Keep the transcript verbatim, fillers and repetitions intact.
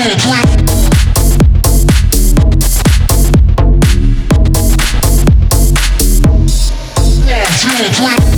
What?